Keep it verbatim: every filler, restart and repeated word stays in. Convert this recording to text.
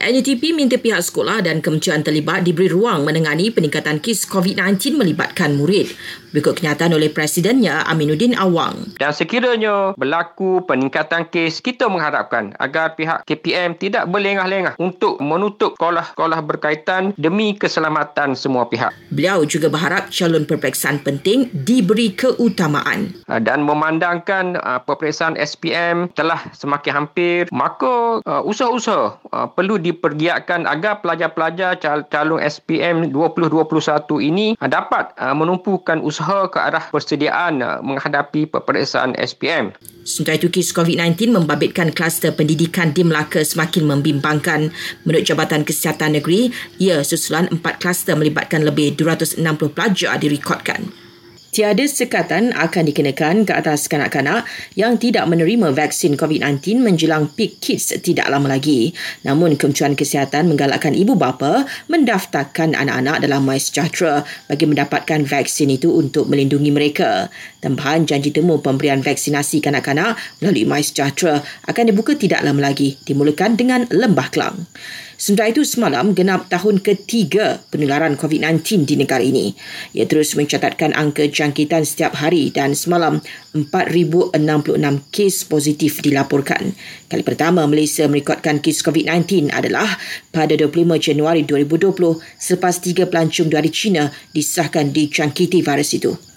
N U T P minta pihak sekolah dan kementerian terlibat diberi ruang menangani peningkatan kes COVID sembilan belas melibatkan murid. Berikut kenyataan oleh Presidennya, Aminuddin Awang. Dan sekiranya berlaku peningkatan kes, kita mengharapkan agar pihak K P M tidak berlengah-lengah untuk menutup sekolah-sekolah berkaitan demi keselamatan semua pihak. Beliau juga berharap calon peperiksaan penting diberi keutamaan. Dan memandangkan peperiksaan S P M telah semakin hampir, maka usaha-usaha perlu dipergiatkan agar pelajar-pelajar calon S P M dua ribu dua puluh satu ini dapat menumpukan usaha ke arah persediaan menghadapi peperiksaan S P M. Sementara itu, kes COVID sembilan belas membabitkan kluster pendidikan di Melaka semakin membimbangkan. Menurut Jabatan Kesihatan Negeri, ia susulan empat kluster melibatkan lebih dua ratus enam puluh pelajar direkodkan. Tiada sekatan akan dikenakan ke atas kanak-kanak yang tidak menerima vaksin COVID sembilan belas menjelang PICK Kids tidak lama lagi. Namun, Kementerian Kesihatan menggalakkan ibu bapa mendaftarkan anak-anak dalam MySejahtera bagi mendapatkan vaksin itu untuk melindungi mereka. Tempahan janji temu pemberian vaksinasi kanak-kanak melalui MySejahtera akan dibuka tidak lama lagi, dimulakan dengan Lembah Klang. Sementara itu, semalam genap tahun ketiga penularan COVID sembilan belas di negara ini. Ia terus mencatatkan angka jangkitan setiap hari dan semalam empat ribu enam puluh enam kes positif dilaporkan. Kali pertama Malaysia merekodkan kes COVID sembilan belas adalah pada dua puluh lima Januari dua ribu dua puluh selepas tiga pelancong dari China disahkan dijangkiti virus itu.